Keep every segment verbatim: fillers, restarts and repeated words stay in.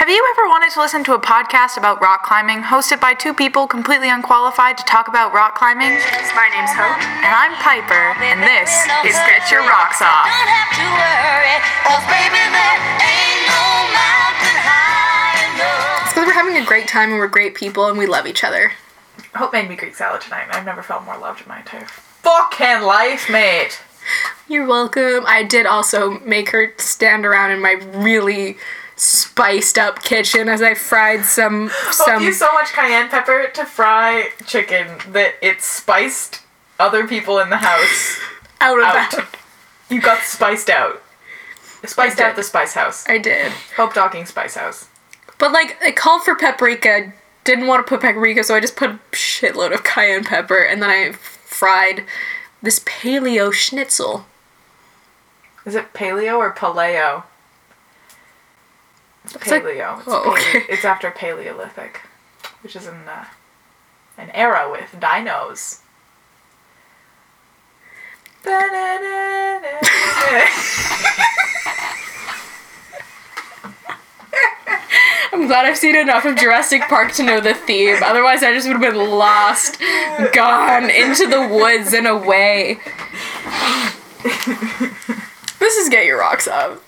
Have you ever wanted to listen to a podcast about rock climbing, hosted by two people completely unqualified to talk about rock climbing? My name's Hope. And I'm Piper, and this is Get Your Rocks Off. Don't have to worry, oh baby, there ain't no mountain high enough. It's because we're having a great time, and we're great people, and we love each other. Hope made me Greek salad tonight, and I've never felt more loved in my entire fucking life, mate. You're welcome. I did also make her stand around in my really spiced up kitchen as I fried some... some... Hope used so much cayenne pepper to fry chicken that it spiced other people in the house out of out. That. You got spiced out. Spiced out the spice house. I did. Hope talking spice house. But like, it called for paprika. Didn't want to put paprika, so I just put a shitload of cayenne pepper, and then I fried this paleo schnitzel. Is it paleo or paleo? It's paleo. It's, like, oh, it's, paleo. Okay. It's after Paleolithic, which is an, uh, an era with dinos. I'm glad I've seen enough of Jurassic Park to know the theme. Otherwise, I just would have been lost, gone into the woods and away. This is Get Your Rocks Up,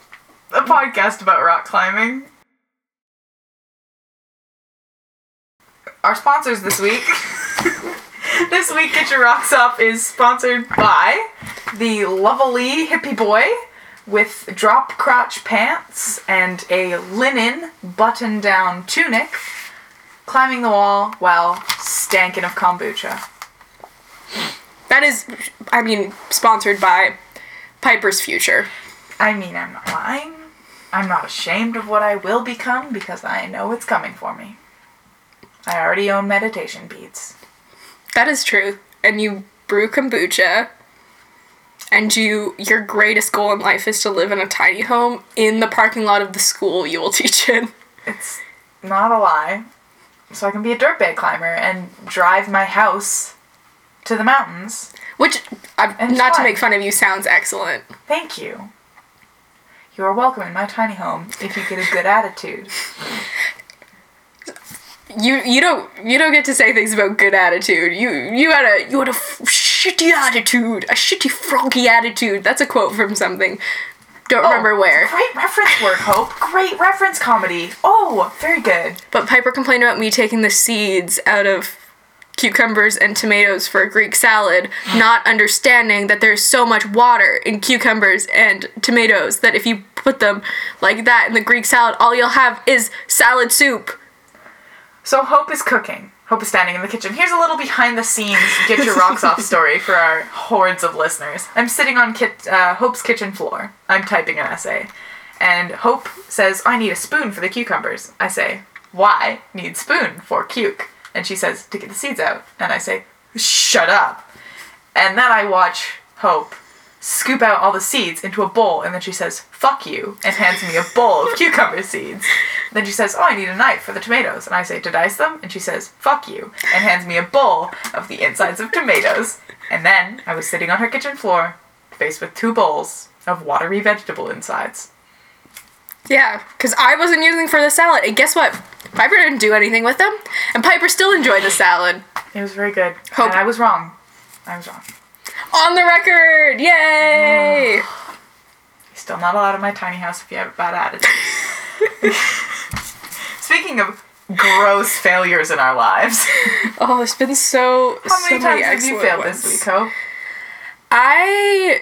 a podcast about rock climbing. Our sponsors this week. This week, Get Your Rocks Up is sponsored by the lovely hippie boy with drop crotch pants and a linen button-down tunic, climbing the wall while stankin' of kombucha. That is, I mean, sponsored by Piper's Future. I mean, I'm not lying. I'm not ashamed of what I will become because I know it's coming for me. I already own meditation beads. That is true. And you brew kombucha. And you, your greatest goal in life is to live in a tiny home in the parking lot of the school you will teach in. It's not a lie. So I can be a dirtbag climber and drive my house to the mountains. Which, I'm, not to make fun of you, sounds excellent. Thank you. You are welcome in my tiny home if you get a good attitude. You you don't you don't get to say things about good attitude. You you had a you had a shitty attitude, a shitty froggy attitude. That's a quote from something. Don't oh, remember where. Great reference work, Hope. Great reference comedy. Oh, very good. But Piper complained about me taking the seeds out of cucumbers and tomatoes for a Greek salad, not understanding that there's so much water in cucumbers and tomatoes that if you put them like that in the Greek salad, all you'll have is salad soup. So Hope is cooking. Hope is standing in the kitchen. Here's a little behind-the-scenes Get Your Rocks Off story for our hordes of listeners. I'm sitting on kit- uh, Hope's kitchen floor. I'm typing an essay. And Hope says, I need a spoon for the cucumbers. I say, why need spoon for cuke? And she says, to get the seeds out. And I say, shut up. And then I watch Hope scoop out all the seeds into a bowl, and then she says, fuck you, and hands me a bowl of cucumber seeds. Then she says, oh, I need a knife for the tomatoes. And I say, to dice them? And she says, fuck you, and hands me a bowl of the insides of tomatoes. And then I was sitting on her kitchen floor, faced with two bowls of watery vegetable insides. Yeah, because I wasn't using for the salad. And guess what? Piper didn't do anything with them, and Piper still enjoyed the salad. It was very good. Hope. And I was wrong. I was wrong. On the record! Yay! Oh. You're still not allowed in my tiny house if you have a bad attitude. Speaking of gross failures in our lives. Oh, there's been so, How so many, many times have you failed ones. This week, Hope? I,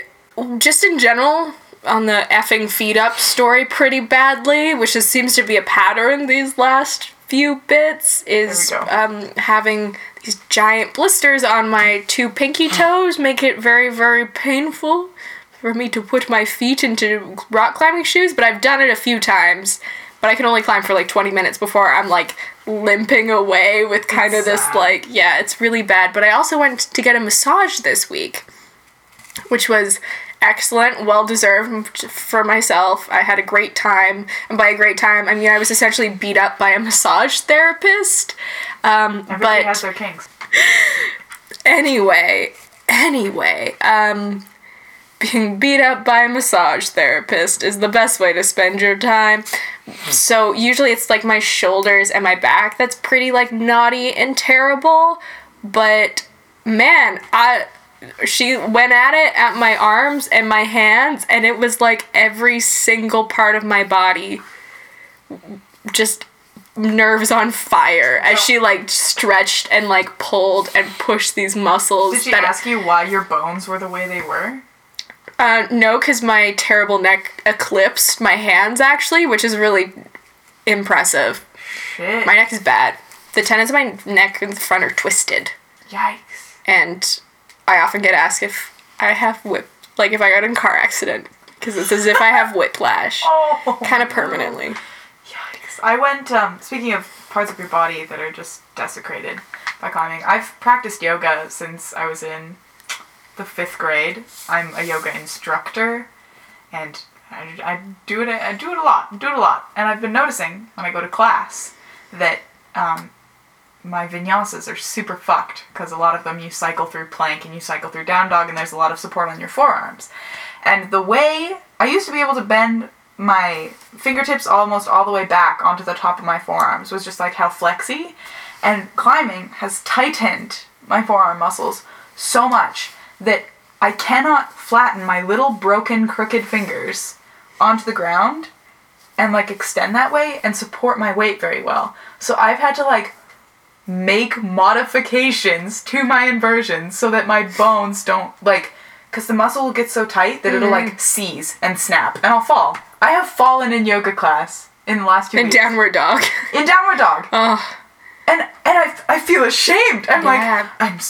just in general, on the effing feed up story pretty badly, which is, seems to be a pattern these last few bits, is um, having these giant blisters on my two pinky toes make it very, very painful for me to put my feet into rock climbing shoes, but I've done it a few times, but I can only climb for like twenty minutes before I'm like limping away with kind it's of this sad. Like, yeah, it's really bad, but I also went to get a massage this week, which was excellent, well-deserved for myself. I had a great time, and by a great time, I mean I was essentially beat up by a massage therapist. Um, Everybody but has their kinks. Anyway, anyway, um, being beat up by a massage therapist is the best way to spend your time. So usually it's like my shoulders and my back that's pretty like naughty and terrible, but man, I she went at it at my arms and my hands, and it was like every single part of my body just nerves on fire as oh. she like stretched and like pulled and pushed these muscles. Did she that ask you why your bones were the way they were? Uh, no, because my terrible neck eclipsed my hands actually, which is really impressive. Shit. My neck is bad. The tendons of my neck in the front are twisted. Yikes. And I often get asked if I have whip, like if I got in a car accident, because it's as if I have whiplash. Oh, kind of permanently. Yikes. I went, um, speaking of parts of your body that are just desecrated by climbing, I've practiced yoga since I was in the fifth grade. I'm a yoga instructor, and I, I do it I do it a lot, do it a lot. And I've been noticing when I go to class that um, my vinyasas are super fucked, because a lot of them you cycle through plank and you cycle through down dog, and there's a lot of support on your forearms. And the way, I used to be able to bend my fingertips almost all the way back onto the top of my forearms, was just like how flexy, and climbing has tightened my forearm muscles so much that I cannot flatten my little broken crooked fingers onto the ground and like extend that way and support my weight very well. So I've had to like make modifications to my inversions so that my bones don't like, because the muscle will get so tight that mm. it'll like seize and snap and I'll fall. I have fallen in yoga class in the last two in weeks. In downward dog. In downward dog. Oh. And and I, I feel ashamed. I'm yeah. like, I'm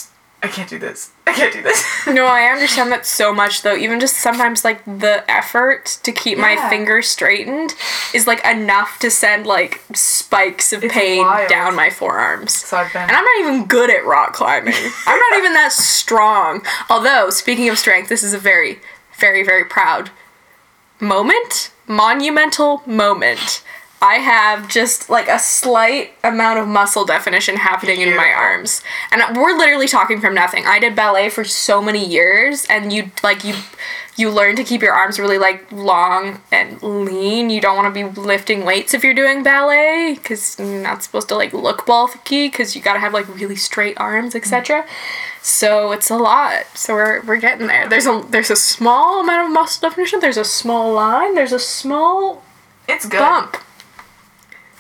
I can't do this. I can't do this. No, I understand that so much, though. Even just sometimes, like, the effort to keep yeah. my finger straightened is, like, enough to send, like, spikes of it's pain wild. down my forearms. So I've been... And I'm not even good at rock climbing. I'm not even that strong. Although, speaking of strength, this is a very, very, very proud moment. Monumental moment. I have just, like, a slight amount of muscle definition happening Beautiful. in my arms. And we're literally talking from nothing. I did ballet for so many years, and you, like, you you learn to keep your arms really, like, long and lean. You don't want to be lifting weights if you're doing ballet, because you're not supposed to, like, look bulky, because you got to have, like, really straight arms, et cetera. Mm-hmm. So it's a lot. So we're we're getting there. There's a There's a small amount of muscle definition. There's a small line. There's a small it's good. bump.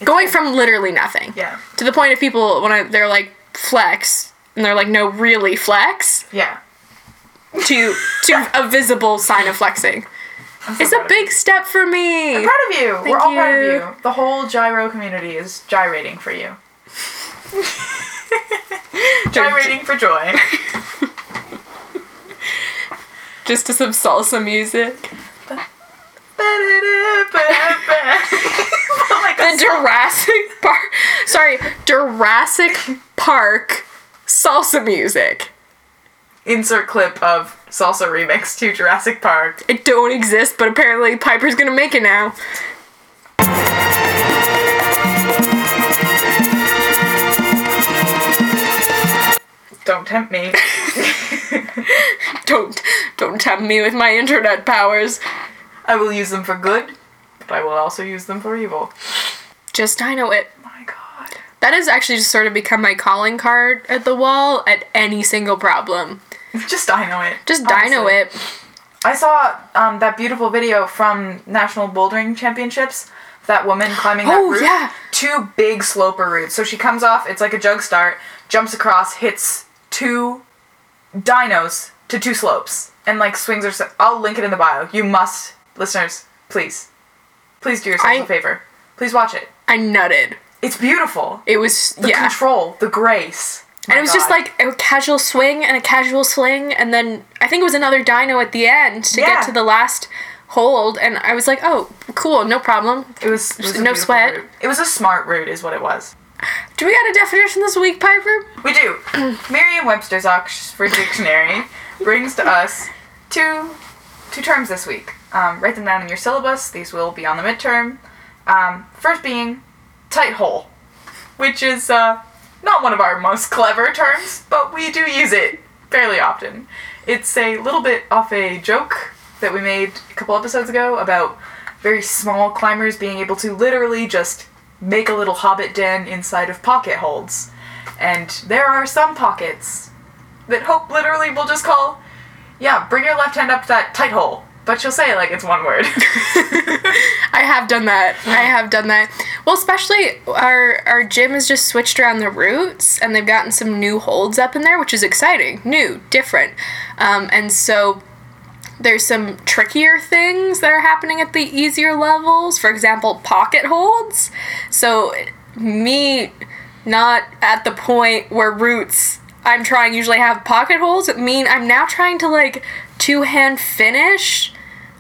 It's going good. from literally nothing. Yeah. To the point of people, when I, they're like, flex, and they're like, no, really, flex? Yeah. To to a visible sign of flexing. So it's a big you. step for me. I'm proud of you. Thank We're all you. proud of you. The whole gyro community is gyrating for you. Gyrating for joy. Just to some salsa music. Like the Jurassic Park, sorry, Jurassic Park salsa music. Insert clip of salsa remix to Jurassic Park. It don't exist, but apparently Piper's gonna make it now. Don't tempt me. don't, don't tempt me with my internet powers. I will use them for good, but I will also use them for evil. Just dino it. Oh my god. That has actually just sort of become my calling card at the wall at any single problem. Just dino it. Just honestly. dino it. I saw um, that beautiful video from National Bouldering Championships. That woman climbing that oh, route. Yeah. Two big sloper routes. So she comes off, it's like a jug start, jumps across, hits two dinos to two slopes, and like swings herself. I'll link it in the bio. You must... Listeners, please. Please do yourself I, a favor. Please watch it. I nutted. It's beautiful. It was, the yeah. The control, the grace. My and it was God. just like a casual swing and a casual sling, and then I think it was another dino at the end to yeah. get to the last hold, and I was like, oh, cool, no problem. It was, it was no sweat. Route. It was a smart route is what it was. Do we got a definition this week, Piper? We do. Merriam-Webster's Oxford Dictionary brings to us two two terms this week. Um, write them down in your syllabus. These will be on the midterm. Um, first being tight hole, which is uh, not one of our most clever terms, but we do use it fairly often. It's a little bit off a joke that we made a couple episodes ago about very small climbers being able to literally just make a little hobbit den inside of pocket holds. And there are some pockets that Hope literally will just call, yeah, bring your left hand up to that tight hole. But she'll say it like it's one word. I have done that. I have done that. Well, especially our our gym has just switched around the routes, and they've gotten some new holds up in there, which is exciting. New, different. Um, and so there's some trickier things that are happening at the easier levels. For example, pocket holds. So me not at the point where routes I'm trying usually have pocket holds mean I'm now trying to, like, two-hand finish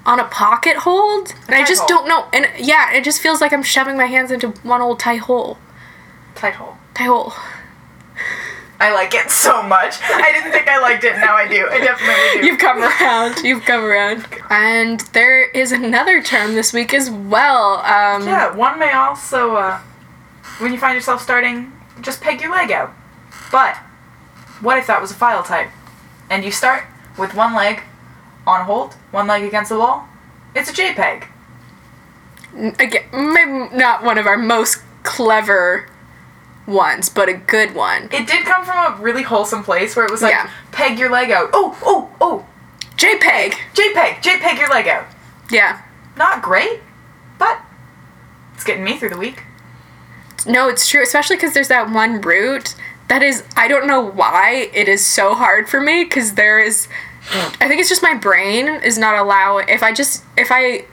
on a pocket hold, and I just hole. don't know, and yeah, it just feels like I'm shoving my hands into one old tight hole. Tight hole. Tight hole. I like it so much. I didn't think I liked it, now I do. I definitely do. You've come around. You've come around. And there is another term this week as well. Um, yeah, one may also, uh, when you find yourself starting, just peg your leg out. But what if that was a file type? And you start with one leg on hold, one leg against the wall. It's a JPEG. Again, maybe not one of our most clever ones, but a good one. It did come from a really wholesome place where it was like, yeah. Peg your leg out. Oh, oh, oh. JPEG. JPEG. JPEG your leg out. Yeah. Not great, but it's getting me through the week. No, it's true, especially because there's that one route that is, I don't know why it is so hard for me, because there is, I think it's just my brain is not allowing, if I just, if I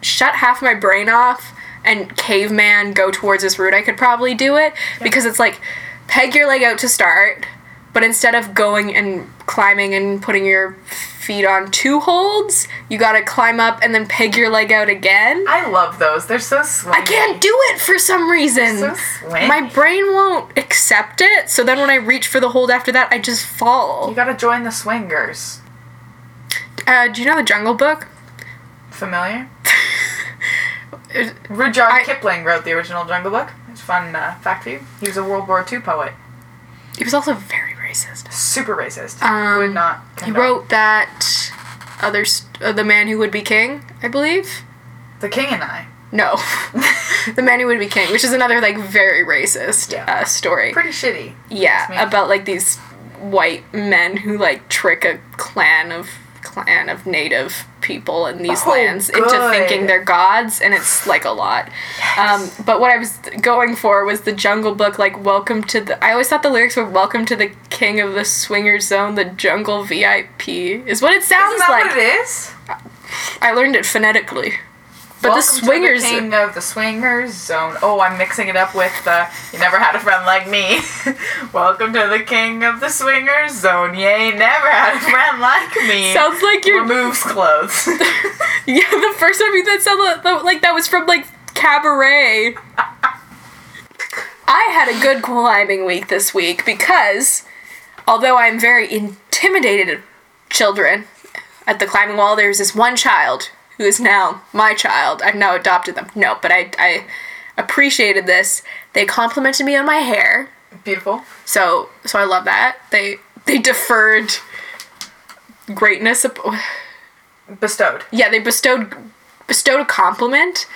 shut half my brain off and caveman go towards this route, I could probably do it, yeah. Because it's like, peg your leg out to start, but instead of going and climbing and putting your feet on two holds, you gotta climb up and then peg your leg out again. I love those. They're so swingy. I can't do it for some reason. They're so swingy. My brain won't accept it, so then when I reach for the hold after that, I just fall. You gotta join the swingers. Uh, do you know The Jungle Book? Familiar? Rudyard I, Kipling wrote the original Jungle Book. It's a fun uh, fact for you. He was a World War Two poet. He was also very racist. Super racist. Um, would not condone. He wrote that other st- uh, The Man Who Would Be King, I believe. The King and I. No. The Man Who Would Be King, which is another, like, very racist yeah. uh, story. Pretty shitty. Yeah, about, like, these white men who, like, trick a clan of clan of native people in these oh, lands good. into thinking they're gods, and it's, like, a lot. Yes. Um, but what I was going for was The Jungle Book, like, welcome to the... I always thought the lyrics were, welcome to the king of the swingers zone, the jungle V I P, is what it sounds Isn't that like. What it is? I learned it phonetically. But welcome the swingers... to the king of the swingers zone. Oh, I'm mixing it up with, uh, you never had a friend like me. Welcome to the king of the swingers zone. Yay, never had a friend like me. Sounds like your moves clothes. Yeah, the first time you did that sounded like that was from, like, Cabaret. I had a good climbing week this week because, although I'm very intimidated of children at the climbing wall, there's this one child who is now my child. I've now adopted them. No, but I, I appreciated this. They complimented me on my hair. Beautiful. So so I love that. They they deferred greatness. Bestowed. Yeah, they bestowed bestowed a compliment,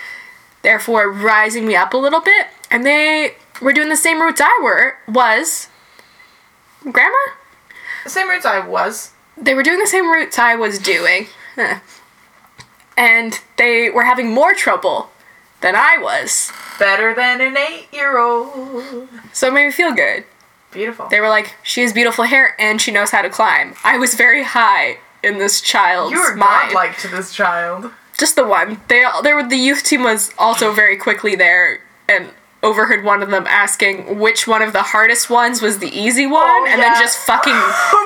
therefore rising me up a little bit. And they were doing the same routes I were, was. Grandma? The same routes I was. They were doing the same routes I was doing. Huh. And they were having more trouble than I was. Better than an eight-year-old. So it made me feel good. Beautiful. They were like, she has beautiful hair and she knows how to climb. I was very high in this child's mind. You were godlike to this child. Just the one. They all, they were, the youth team was also very quickly there and overheard one of them asking which one of the hardest ones was the easy one, oh, and yeah. then just fucking,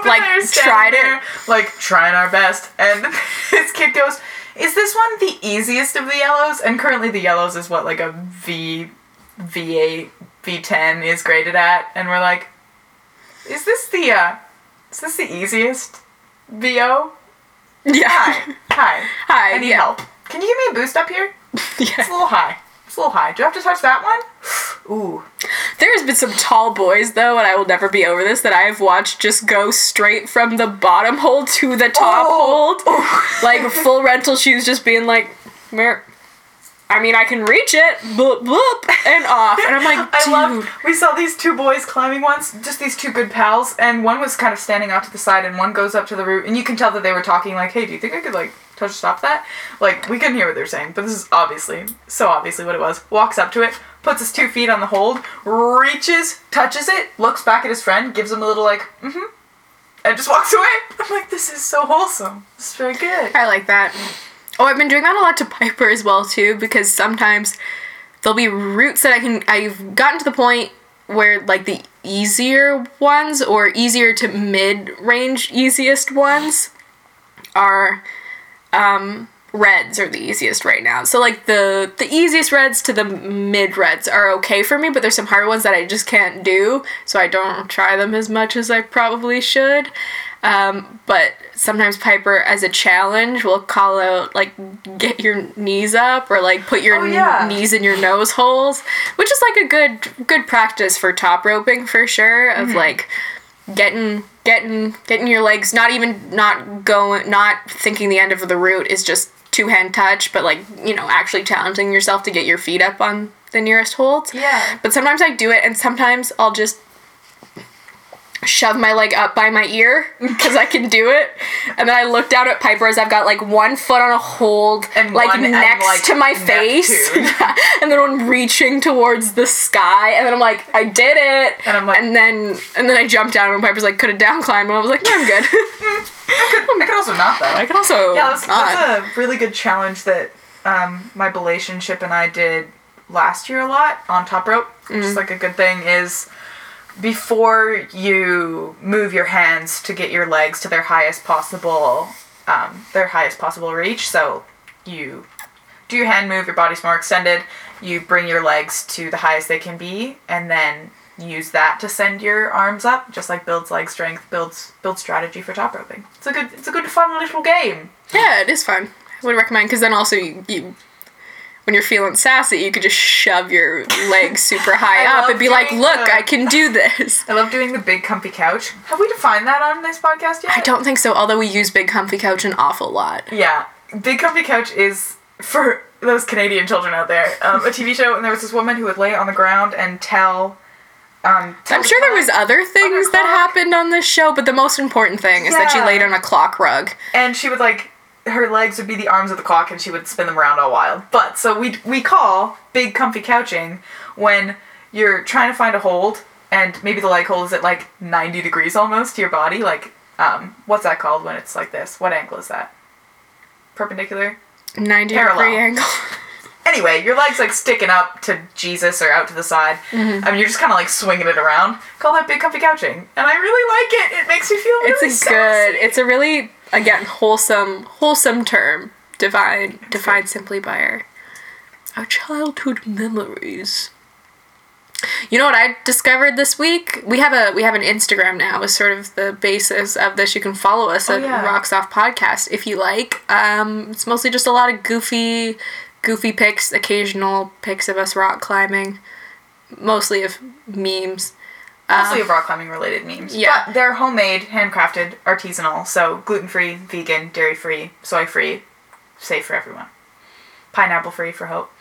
like, tried there, it. Like, trying our best. And this kid goes... Is this one the easiest of the yellows? And currently the yellows is what, like, a V, V eight, V ten is graded at. And we're like, is this the, uh, is this the easiest V O? Yeah. Hi. Hi. Hi. I need yeah. help. Can you give me a boost up here? Yeah. It's a little high. It's a little high. Do I have to touch that one? Ooh. There's been some tall boys, though, and I will never be over this, that I have watched just go straight from the bottom hole to the top oh. hold. Oh. Like, full rental shoes just being like, Mer- I mean, I can reach it, bloop, bloop, and off. And I'm like, dude. I love, we saw these two boys climbing once, just these two good pals, and one was kind of standing out to the side, and one goes up to the root, and you can tell that they were talking, like, hey, do you think I could, like, touch stop that? Like, we couldn't hear what they were saying, but this is obviously, so obviously what it was. Walks up to it, puts his two feet on the hold, reaches, touches it, looks back at his friend, gives him a little, like, mm-hmm, and just walks away. I'm like, this is so wholesome. This is very good. I like that. Oh, I've been doing that a lot to Piper as well, too, because sometimes there'll be routes that I can... I've gotten to the point where, like, the easier ones, or easier to mid-range easiest ones, are um, reds are the easiest right now. So, like, the, the easiest reds to the mid-reds are okay for me, but there's some harder ones that I just can't do, so I don't try them as much as I probably should. Um, but sometimes Piper, as a challenge, will call out, like, get your knees up, or, like, put your oh, yeah. n- knees in your nose holes, which is, like, a good good practice for top roping, for sure, of, mm-hmm. like, getting, getting, getting your legs, not even, not going, not thinking the end of the route is just two-hand touch, but, like, you know, actually challenging yourself to get your feet up on the nearest hold. Yeah. But sometimes I do it, and sometimes I'll just... shove my leg up by my ear because I can do it, and then I look down at Piper as I've got like one foot on a hold and like one, next and, like, to my face and then I'm reaching towards the sky, and then I'm like, I did it, and I'm like, and then and then I jump down, and Piper's like, could have down climbed, and I was like, no, I'm good. I, could, I could also not though I could also yeah that's, not. That's a really good challenge that um, my relationship and I did last year a lot on top rope, which mm. is like a good thing, is before you move your hands to get your legs to their highest possible, um, their highest possible reach. So you do your hand move, your body's more extended. You bring your legs to the highest they can be, and then use that to send your arms up. Just like builds leg strength, builds builds strategy for top roping. It's a good, it's a good fun little game. Yeah, it is fun. I would recommend, because then also you. you When you're feeling sassy, you could just shove your legs super high up and be like, look, the, I can do this. I love doing the big comfy couch. Have we defined that on this podcast yet? I don't think so, although we use big comfy couch an awful lot. Yeah. Big comfy couch is, for those Canadian children out there, um, a T V show, and there was this woman who would lay on the ground and tell... Um, I'm sure there was other things that happened on this show, but the most important thing is yeah. that she laid on a clock rug. And she would, like... her legs would be the arms of the clock, and she would spin them around all wild. But, so we we call big comfy couching when you're trying to find a hold, and maybe the leg hold is at, like, ninety degrees almost to your body. Like, um, what's that called when it's like this? What angle is that? Perpendicular? ninety degree angle. Anyway, your leg's, like, sticking up to Jesus or out to the side. Mm-hmm. I mean, you're just kind of, like, swinging it around. Call that big comfy couching. And I really like it. It makes me feel really It's a sassy. good... It's a really... Again, wholesome, wholesome term, defined, defined simply by our, our childhood memories. You know what I discovered this week? We have a we have an Instagram now, is sort of the basis of this. You can follow us at oh, yeah. Rocks Off Podcast if you like. Um, it's mostly just a lot of goofy, goofy pics, occasional pics of us rock climbing, mostly of memes. Mostly of rock climbing related memes. Yeah. But they're homemade, handcrafted, artisanal, so gluten-free, vegan, dairy-free, soy-free, safe for everyone. Pineapple-free for hope.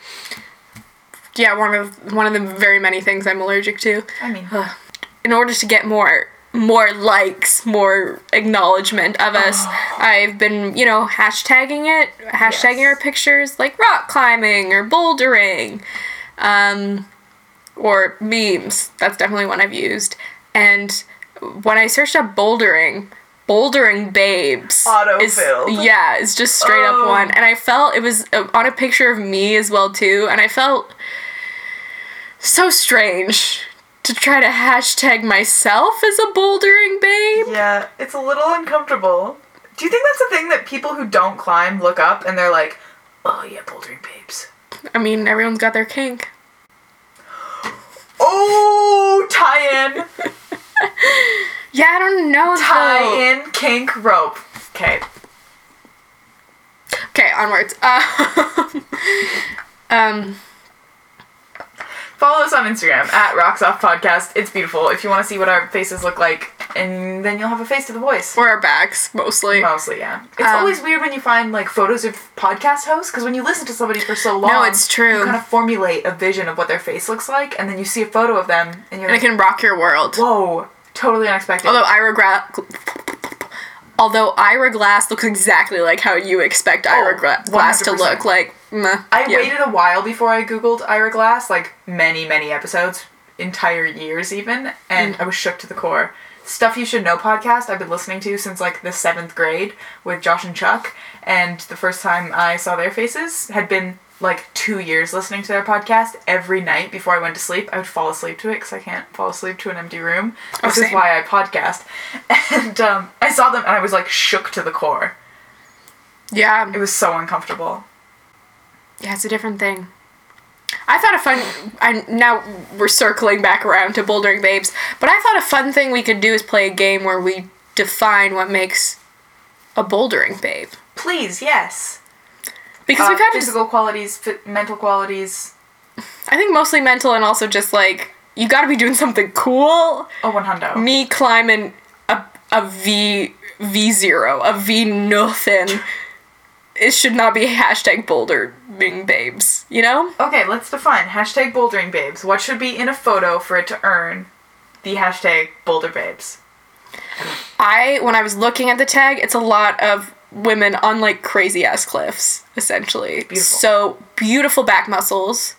Yeah, one of one of the very many things I'm allergic to. I mean. Ugh. In order to get more more likes, more acknowledgement of us, oh. I've been, you know, hashtagging it, hashtagging yes. our pictures, like rock climbing or bouldering. Um... Or memes. That's definitely one I've used. And when I searched up bouldering, bouldering babes. Auto-filled. Is, yeah, it's just straight oh. up one. And I felt, it was on a picture of me as well, too. And I felt so strange to try to hashtag myself as a bouldering babe. Yeah, it's a little uncomfortable. Do you think that's a thing that people who don't climb look up and they're like, oh yeah, bouldering babes? I mean, everyone's got their kink. Oh, tie-in. Yeah, I don't know. Tie-in kink rope. Okay. Okay, onwards. Uh, um, Follow us on Instagram at Rocks Off Podcast. It's beautiful. If you want to see what our faces look like, and then you'll have a face to the voice. Or our backs, mostly. Mostly, yeah. It's um, always weird when you find, like, photos of podcast hosts, because when you listen to somebody for so long, no, it's true. You kind of formulate a vision of what their face looks like, and then you see a photo of them, and you're and like... And it can rock your world. Whoa. Totally unexpected. Although Ira Glass... Although Ira Glass looks exactly like how you expect oh, Ira Gra- Glass to look, like... Mm, I yeah. waited a while before I googled Ira Glass, like many, many episodes, entire years even, and mm. I was shook to the core. Stuff You Should Know podcast I've been listening to since like the seventh grade with Josh and Chuck, and the first time I saw their faces had been like two years listening to their podcast every night before I went to sleep. I would fall asleep to it because I can't fall asleep to an empty room. This oh, is why I podcast. And um, I saw them and I was like shook to the core. Yeah. It was so uncomfortable. Yeah, it's a different thing. I thought a fun... I, now we're circling back around to Bouldering Babes, but I thought a fun thing we could do is play a game where we define what makes a bouldering babe. Please, yes. Because uh, we've had... Physical to, qualities, f- mental qualities. I think mostly mental and also just, like, you gotta be doing something cool. Oh, one hundred. Me climbing a, a V... V zero. A V nothing. It should not be hashtag bouldering babes, you know? Okay, let's define hashtag bouldering babes. What should be in a photo for it to earn the hashtag boulder babes? I, when I was looking at the tag, it's a lot of women on, like, crazy-ass cliffs, essentially. Beautiful. So, beautiful back muscles.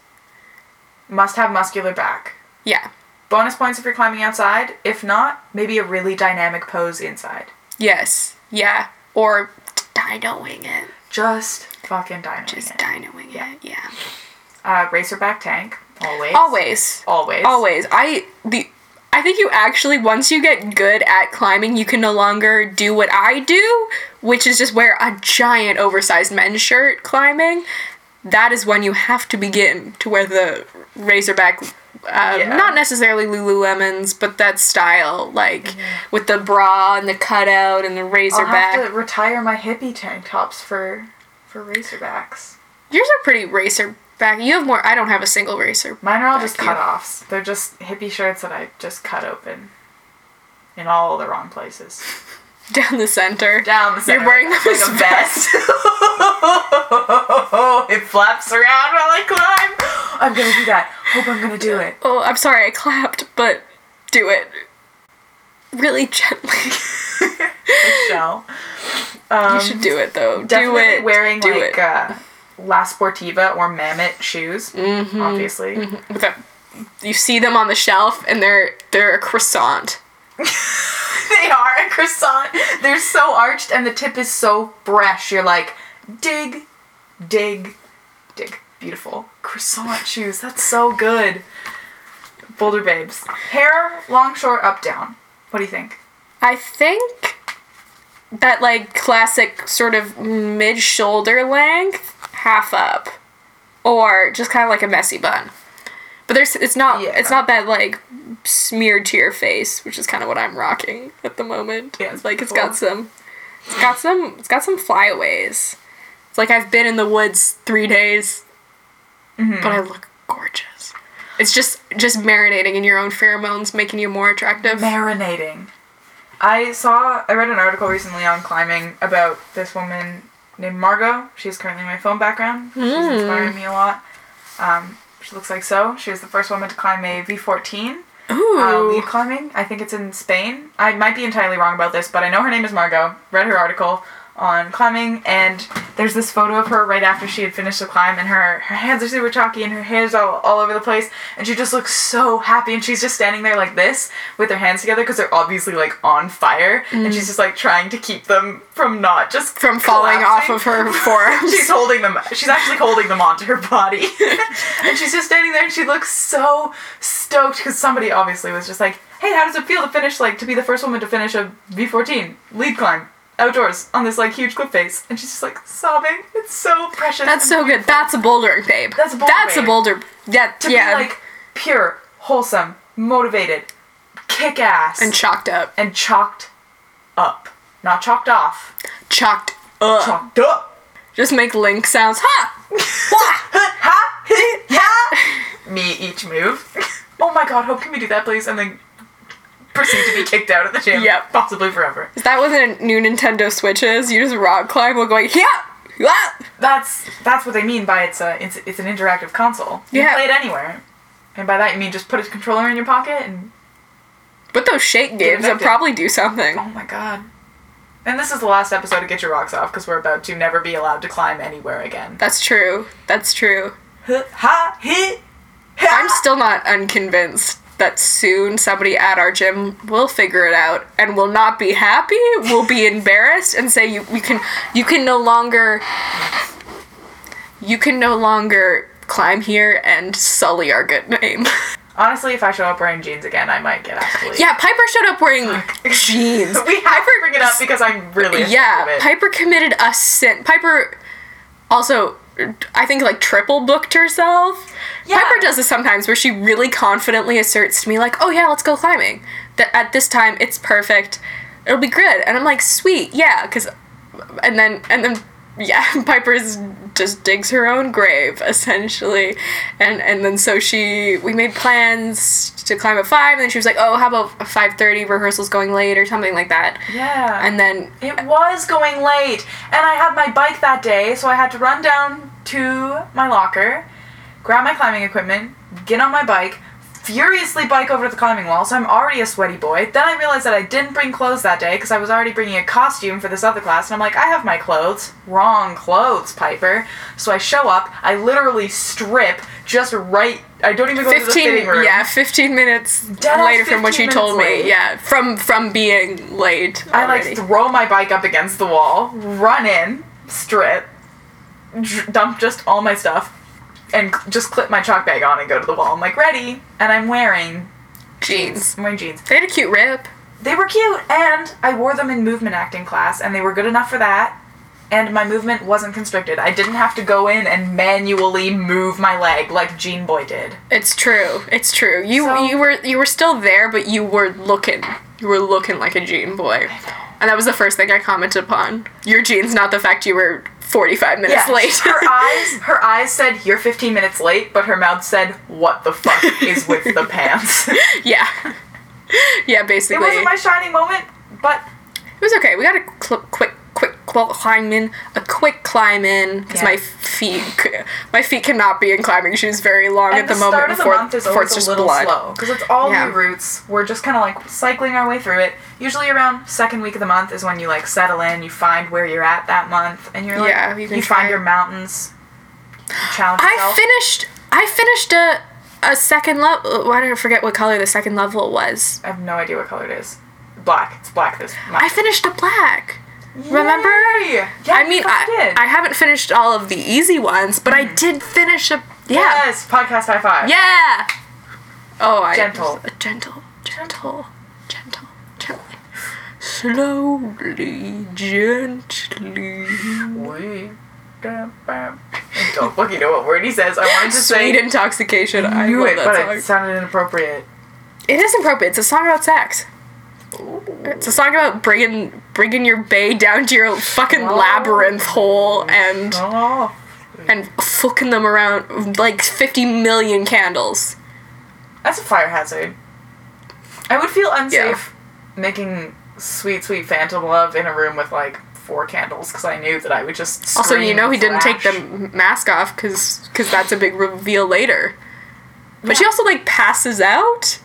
Must have muscular back. Yeah. Bonus points if you're climbing outside. If not, maybe a really dynamic pose inside. Yes. Yeah. Or dino-wing it. Just fucking dinoing it. Just dinoing it, yeah. Uh, racerback tank, always. Always. Always. Always. I the I think you actually, once you get good at climbing, you can no longer do what I do, which is just wear a giant oversized men's shirt climbing. That is when you have to begin to wear the racerback, uh, yeah. not necessarily Lululemons, but that style, like, mm-hmm. with the bra and the cutout and the razorback. I'll have to retire my hippie tank tops for, for racerbacks. Yours are pretty racerback. You have more. I don't have a single racer. Mine are all just cutoffs. They're just hippie shirts that I just cut open in all the wrong places. Down the center. Down the center. You're wearing like a vest. It flaps around while I climb. I'm gonna do that. Hope I'm gonna do it. Oh, I'm sorry I clapped, but do it. Really gently. I shall. Um, you should do it, though. Definitely do it. Wearing, do like, it. Uh, La Sportiva or Mammoth shoes, mm-hmm. obviously. Mm-hmm. With a, you see them on the shelf, and they're they're a croissant. They are a croissant. They're so arched and the tip is so fresh. You're like, dig, dig, dig. Beautiful. Croissant shoes. That's so good. Boulder babes. Hair, long, short, up, down. What do you think? I think that, like, classic sort of mid-shoulder length, half up. Or just kind of like a messy bun. But there's, it's not, yeah. it's not that, like, smeared to your face, which is kind of what I'm rocking at the moment. Yeah, it's like, it's cool. got some, it's got some, it's got some flyaways. It's like I've been in the woods three days, mm-hmm. but I look gorgeous. It's just, just marinating in your own pheromones, making you more attractive. Marinating. I saw, I read an article recently on climbing about this woman named Margot. She's currently my film background. She's mm. inspiring me a lot. Um... She looks like so. She was the first woman to climb a V fourteen. Ooh. Uh, lead climbing. I think it's in Spain. I might be entirely wrong about this, but I know her name is Margot. Read her article on climbing, and there's this photo of her right after she had finished the climb, and her, her hands are super chalky, and her hair's all, all over the place, and she just looks so happy, and she's just standing there like this, with her hands together, because they're obviously, like, on fire, mm. and she's just, like, trying to keep them from not just From falling collapsing. Off of her forearms. She's holding them, she's actually holding them onto her body, and she's just standing there, and she looks so stoked, because somebody obviously was just like, hey, how does it feel to finish, like, to be the first woman to finish a V fourteen lead climb? Outdoors on this like huge cliff face, and she's just like sobbing. It's so precious. That's so beautiful. Good. That's a bouldering babe. That's a boulder. That's babe. a boulder. Yeah, to yeah. be like pure, wholesome, motivated, kick ass, and chalked up, and chalked up, not chalked off. Chalked up. Chalked up. Just make Link sounds. Ha! Ha! Ha! Ha! Ha! Me each move. Oh my god, hope can we do that, please? And then proceed to be kicked out of the gym. Yep. Possibly forever. Is that what the new Nintendo Switch is? You just rock climb while going, yeah! Yeah! That's, that's what they mean by it's, a, it's, it's an interactive console. You yeah. can play it anywhere. And by that you mean just put a controller in your pocket and... But those shake games will probably do something. Oh my god. And this is the last episode of Get Your Rocks Off, because we're about to never be allowed to climb anywhere again. That's true. That's true. Ha! He! I'm still not unconvinced that soon somebody at our gym will figure it out and will not be happy, will be embarrassed, and say you, you can you can no longer you can no longer climb here and sully our good name. Honestly, if I show up wearing jeans again, I might get asked to leave. Yeah, Piper showed up wearing jeans. We have to bring it up because I'm really yeah. Of it. Piper committed a sin. Piper also. I think, like, triple booked herself. Yeah. Piper does this sometimes where she really confidently asserts to me, like, oh, yeah, let's go climbing. That at this time, it's perfect. It'll be good. And I'm like, sweet, yeah. Cause, and then, and then yeah, Piper's just digs her own grave, essentially. And and then so she, we made plans to climb at five, and then she was like, oh, how about five thirty, rehearsal's going late, or something like that. Yeah. And then... It was going late, and I had my bike that day, so I had to run down to my locker, grab my climbing equipment, get on my bike, furiously bike over to the climbing wall, so I'm already a sweaty boy. Then I realized that I didn't bring clothes that day because I was already bringing a costume for this other class, and I'm like, I have my clothes. Wrong clothes, Piper. So I show up, I literally strip just right, I don't even go fifteen, to the fitting room. Yeah, fifteen minutes Dead later fifteen from what you told late. me. Yeah, from, from being late already. I, like, throw my bike up against the wall, run in, strip, dump just all my stuff, and just clip my chalk bag on and go to the wall. I'm like, ready. And I'm wearing jeans. jeans. I'm wearing jeans. They had a cute rip. They were cute. And I wore them in movement acting class. And they were good enough for that. And my movement wasn't constricted. I didn't have to go in and manually move my leg like Jean Boy did. It's true. It's true. You so, you were you were still there, but you were looking. You were looking like a Jean Boy. And that was the first thing I commented upon. Your jeans, not the fact you were... forty-five minutes yeah. late. her eyes her eyes said, you're fifteen minutes late, but her mouth said, what the fuck is with the pants? yeah. Yeah, basically. It wasn't my shining moment, but... It was okay. We got a cl- quick, quick climb in, a quick climb in, because yeah. my feet my feet cannot be in climbing shoes very long and at the, the moment. Before the start of the month is always a little blood. slow, because it's all yeah. new routes. We're just kind of, like, cycling our way through it. Usually around second week of the month is when you, like, settle in, you find where you're at that month, and you're like, yeah, you, you find your mountains, you challenge yourself. I finished, I finished a, a second level, why did I forget what color the second level was? I have no idea what color it is. Black. It's black this month. I finished a black. Yay. Remember? Yeah, I mean, I, I haven't finished all of the easy ones, but mm. I did finish a, yeah. Yes, podcast high five. Yeah. Oh, I. Gentle. Just, gentle, gentle, gentle. Slowly, gently. Wait. I don't fucking know what word he says. I wanted to Sweet say... Sweet intoxication. I knew I it, but song. It sounded inappropriate. It is inappropriate. It's a song about sex. Ooh. It's a song about bringing, bringing your bae down to your fucking oh. labyrinth hole and... Oh. And fucking them around like fifty million candles. That's a fire hazard. I would feel unsafe yeah. making... Sweet, sweet phantom love in a room with, like, four candles, because I knew that I would just scream. Also, you know he didn't take the mask off, because because that's a big reveal later. But yeah. she also, like, passes out.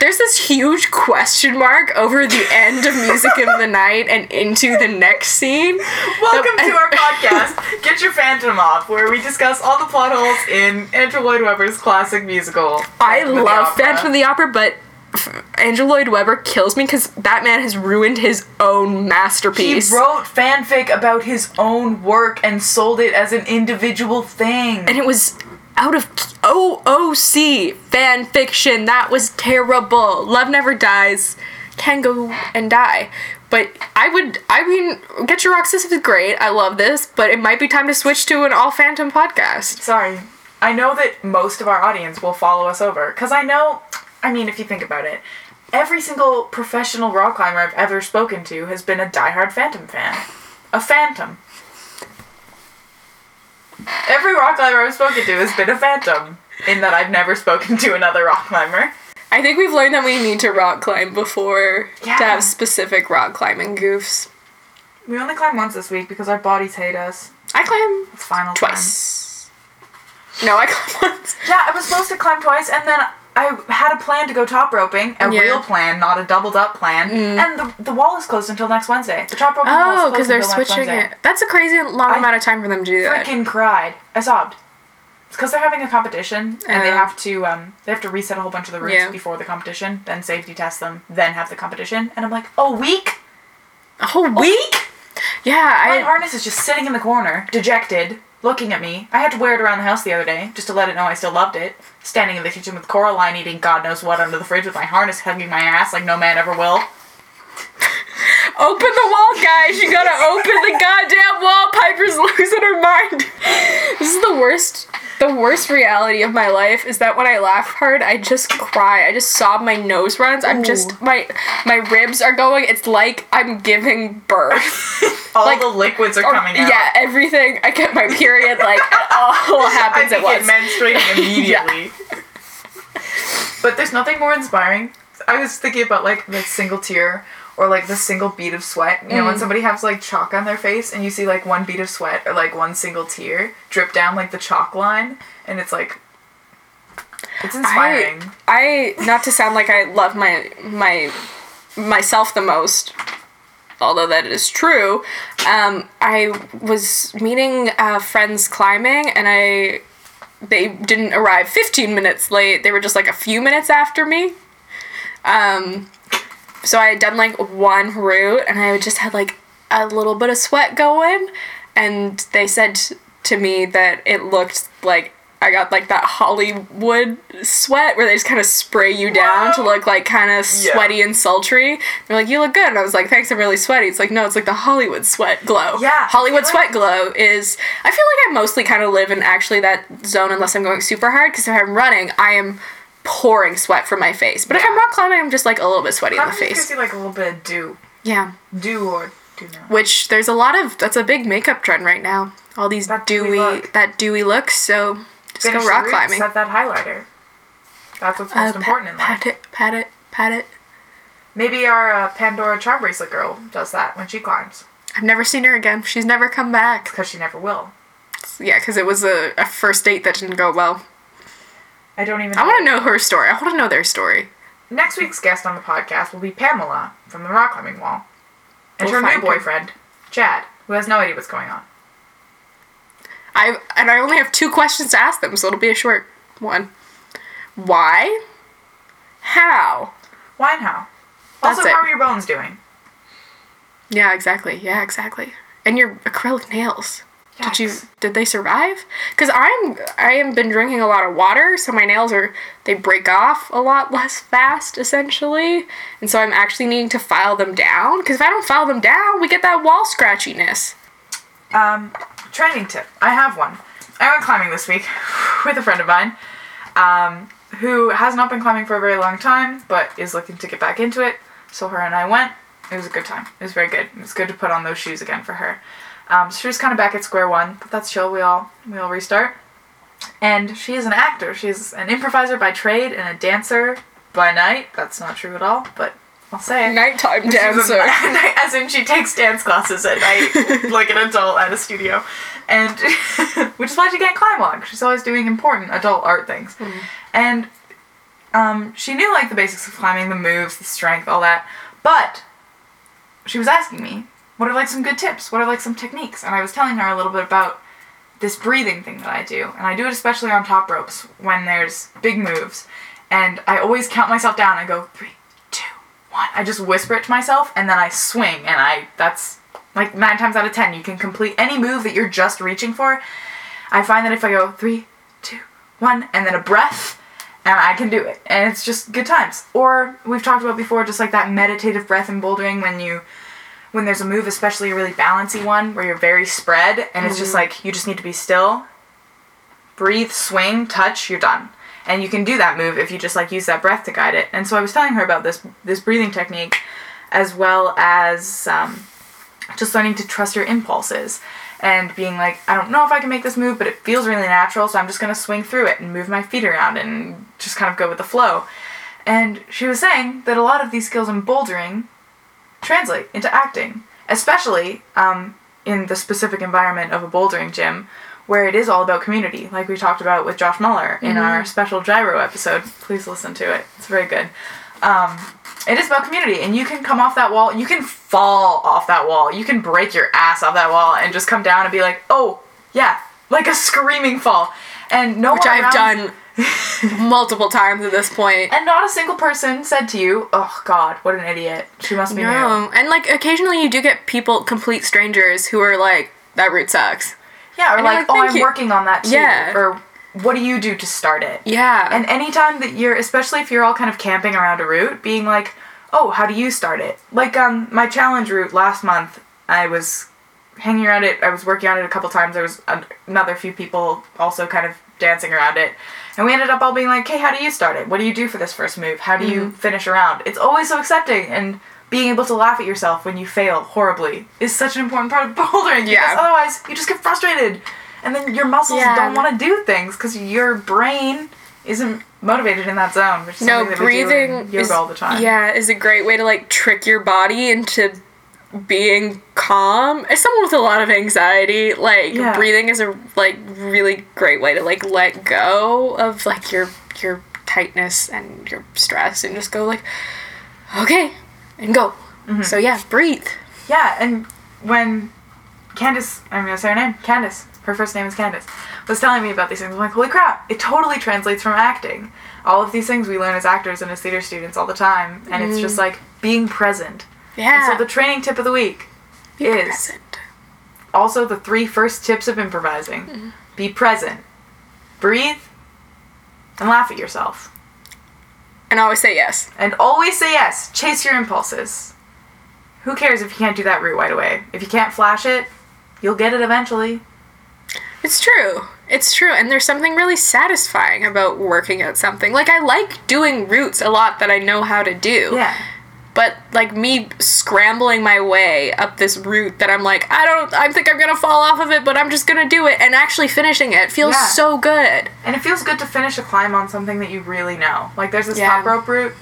There's this huge question mark over the end of Music of the Night and into the next scene. Welcome so, to our podcast, Get Your Phantom Off, where we discuss all the plot holes in Andrew Lloyd Webber's classic musical. I love Phantom of the Opera, but... Andrew Lloyd Webber kills me because that man has ruined his own masterpiece. He wrote fanfic about his own work and sold it as an individual thing. And it was out of O O C fan fiction. That was terrible. Love never dies. Can go and die. But I would, I mean, Get Your Rocks Off is great. I love this, but it might be time to switch to an all Phantom podcast. Sorry. I know that most of our audience will follow us over because I know... I mean, if you think about it, every single professional rock climber I've ever spoken to has been a diehard Phantom fan. A Phantom. Every rock climber I've spoken to has been a phantom, in that I've never spoken to another rock climber. I think we've learned that we need to rock climb before yeah. to have specific rock climbing goofs. We only climb once this week because our bodies hate us. I climb it's final twice. Time. No, I climb once. Yeah, I was supposed to climb twice, and then I had a plan to go top roping, a yeah. real plan, not a doubled up plan. Mm. And the the wall is closed until next Wednesday. The top roping oh, wall is closed because they're until switching next Wednesday. It. That's a crazy long I amount of time for them to do that. I freaking cried. I sobbed. It's because they're having a competition, and um, they have to um, they have to reset a whole bunch of the routes yeah. before the competition, then safety test them, then have the competition. And I'm like, a week? A whole week? Yeah. My I, harness is just sitting in the corner, dejected, looking at me. I had to wear it around the house the other day, just to let it know I still loved it. Standing in the kitchen with Coraline eating God knows what under the fridge with my harness hugging my ass like no man ever will. Open the wall, guys. You gotta open the goddamn wall. Piper's losing her mind. This is the worst, the worst reality of my life is that when I laugh hard, I just cry. I just sob. My nose runs. I'm Ooh. just, my my ribs are going. It's like I'm giving birth. all like, the liquids are or, coming out. Yeah, everything. I get my period, like, it all happens at once. I begin menstruating immediately. Yeah. But there's nothing more inspiring. I was thinking about, like, the single tear. Or, like, the single bead of sweat. You know, mm. when somebody has, like, chalk on their face and you see, like, one bead of sweat or, like, one single tear drip down, like, the chalk line. And it's, like, it's inspiring. I, I not to sound like I love my, my, myself the most, although that is true, um, I was meeting uh, friends climbing and I, they didn't arrive fifteen minutes late. They were just, like, a few minutes after me. Um... So I had done, like, one route, and I just had, like, a little bit of sweat going, and they said to me that it looked like I got, like, that Hollywood sweat where they just kind of spray you down Whoa. to look, like, kind of sweaty yeah. and sultry. They're like, you look good. And I was like, thanks, I'm really sweaty. It's like, no, it's like the Hollywood sweat glow. Yeah. Hollywood sweat like- glow is, I feel like I mostly kind of live in actually that zone unless I'm going super hard, because if I'm running, I am pouring sweat from my face. But yeah. if I'm rock climbing, I'm just, like, a little bit sweaty climbing in the face. Gives you, like, a little bit of dew. Yeah. Dew or do not. Which, there's a lot of, that's a big makeup trend right now. All these that dewy, dewy that dewy looks, so just Finish go rock the climbing. Set that highlighter. That's what's uh, most pat, important in life. Pat it, pat it, pat it. Maybe our uh, Pandora Charm Bracelet girl does that when she climbs. I've never seen her again. She's never come back. Because she never will. Yeah, because it was a, a first date that didn't go well. I don't even know. I want to know her story. I want to know their story. Next week's guest on the podcast will be Pamela from the Rock Climbing Wall. And we'll her new boyfriend, him. Chad, who has no idea what's going on. I And I only have two questions to ask them, so it'll be a short one. Why? How? Why and how? That's also, it. How are your bones doing? Yeah, exactly. Yeah, exactly. And your acrylic nails. Yikes. Did you? Did they survive? Because I'm I have been drinking a lot of water, so my nails are they break off a lot less fast, essentially, and so I'm actually needing to file them down. Because if I don't file them down, we get that wall scratchiness. Um, training tip. I have one. I went climbing this week with a friend of mine, um, who has not been climbing for a very long time, but is looking to get back into it. So her and I went. It was a good time. It was very good. It was good to put on those shoes again for her. Um, so she was kind of back at square one, but that's chill, we all we all restart. And she is an actor. She's an improviser by trade and a dancer by night. That's not true at all, but I'll say it. Nighttime dancer. A, as in she takes dance classes at night, like an adult at a studio. And which is why she can't climb along. She's always doing important adult art things. Mm. And um, she knew, like, the basics of climbing, the moves, the strength, all that. But she was asking me, what are, like, some good tips? What are, like, some techniques? And I was telling her a little bit about this breathing thing that I do. And I do it especially on top ropes when there's big moves. And I always count myself down. I go, three, two, one. I just whisper it to myself, and then I swing. And I, that's, like, nine times out of ten, you can complete any move that you're just reaching for. I find that if I go, three, two, one, and then a breath, and I can do it. And it's just good times. Or we've talked about before, just, like, that meditative breath in bouldering when you... when there's a move, especially a really balancy one, where you're very spread, and mm-hmm. it's just like, you just need to be still, breathe, swing, touch, you're done. And you can do that move if you just, like, use that breath to guide it. And so I was telling her about this this breathing technique, as well as um, just learning to trust your impulses. and being like, I don't know if I can make this move, but it feels really natural, so I'm just going to swing through it and move my feet around and just kind of go with the flow. And she was saying that a lot of these skills in bouldering translate into acting, especially um, in the specific environment of a bouldering gym, where it is all about community, like we talked about with Josh Muller in mm-hmm. our special gyro episode. Please listen to it. It's very good. Um, it is about community, and you can come off that wall. You can fall off that wall. You can break your ass off that wall and just come down and be like, oh, yeah, like a screaming fall. And no Which one I've around- done multiple times at this point. And not a single person said to you, oh, God, what an idiot. She must be no. new. And, like, occasionally you do get people, complete strangers, who are like, that route sucks. Yeah, or like, like, oh, I'm you. working on that too. Yeah. Or what do you do to start it? Yeah. And anytime that you're, especially if you're all kind of camping around a route, being like, oh, how do you start it? Like, um, my challenge route last month, I was hanging around it. I was working on it a couple times. There was another few people also kind of dancing around it. And we ended up all being like, hey, how do you start it? What do you do for this first move? How do mm-hmm. you finish around? It's always so accepting. And being able to laugh at yourself when you fail horribly is such an important part of bouldering. Yeah. Because otherwise, you just get frustrated. And then your muscles yeah. don't want to do things because your brain isn't motivated in that zone. Which is no, something that breathing we do in yoga is, all the time. Yeah, is a great way to, like, trick your body into being calm. As someone with a lot of anxiety, like, yeah. breathing is a, like, really great way to, like, let go of, like, your your tightness and your stress and just go, like, okay. And go. Mm-hmm. So, yeah, breathe. Yeah, and when Candace, I'm going to say her name, Candace, her first name is Candace, was telling me about these things, I'm like, holy crap, it totally translates from acting. All of these things we learn as actors and as theater students all the time, and mm. it's just, like, being present. Yeah. And so the training tip of the week be is present. Also the three first tips of improvising. Mm. Be present. Breathe. And laugh at yourself. And always say yes. And always say yes. Chase your impulses. Who cares if you can't do that route right away? If you can't flash it, you'll get it eventually. It's true. It's true. And there's something really satisfying about working at something. Like, I like doing routes a lot that I know how to do. Yeah. But, like, me scrambling my way up this route that I'm like, I don't, I think I'm going to fall off of it, but I'm just going to do it. And actually finishing it feels yeah. so good. And it feels good to finish a climb on something that you really know. Like, there's this yeah. top rope route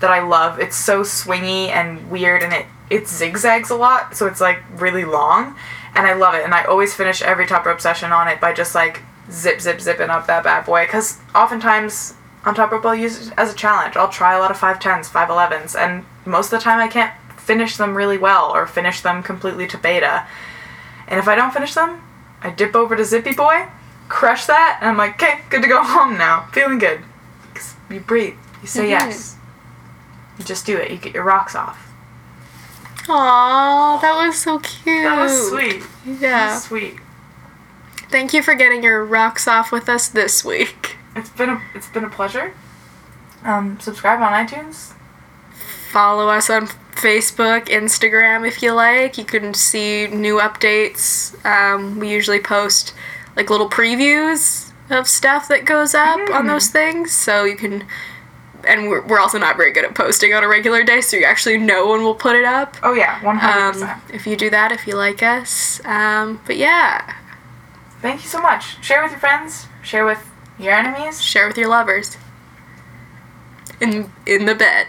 that I love. It's so swingy and weird, and it, it zigzags a lot, so it's, like, really long. And I love it. And I always finish every top rope session on it by just, like, zip, zip, zipping up that bad boy. Because oftentimes on top rope, I'll use it as a challenge. I'll try a lot of five tens, five elevens, and most of the time I can't finish them really well or finish them completely to beta. And if I don't finish them, I dip over to Zippy Boy, crush that, and I'm like, okay, good to go home now. Feeling good. Because you breathe. You say mm-hmm. yes. You just do it. You get your rocks off. Aww, that was so cute. That was sweet. Yeah. That was sweet. Thank you for getting your rocks off with us this week. It's been a, it's been a pleasure. Um, subscribe on iTunes. Follow us on Facebook, Instagram, if you like. You can see new updates. Um, we usually post, like, little previews of stuff that goes up mm. on those things. So you can... And we're, we're also not very good at posting on a regular day, so you actually know when we'll put it up. Oh, yeah, one hundred percent. Um, if you do that, if you like us. Um, but, yeah. Thank you so much. Share with your friends. Share with your enemies. Share with your lovers. In in the bed.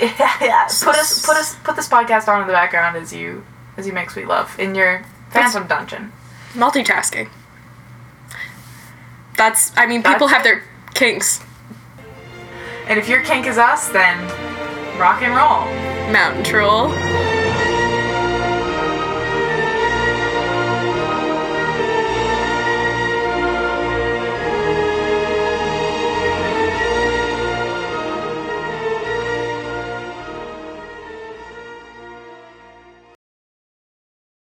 Yeah, yeah. Put us, put us, put this podcast on in the background as you, as you make sweet love in your phantom That's dungeon. Multitasking. That's, I mean, That's people have their kinks. And if your kink is us, then rock and roll. Mountain Troll.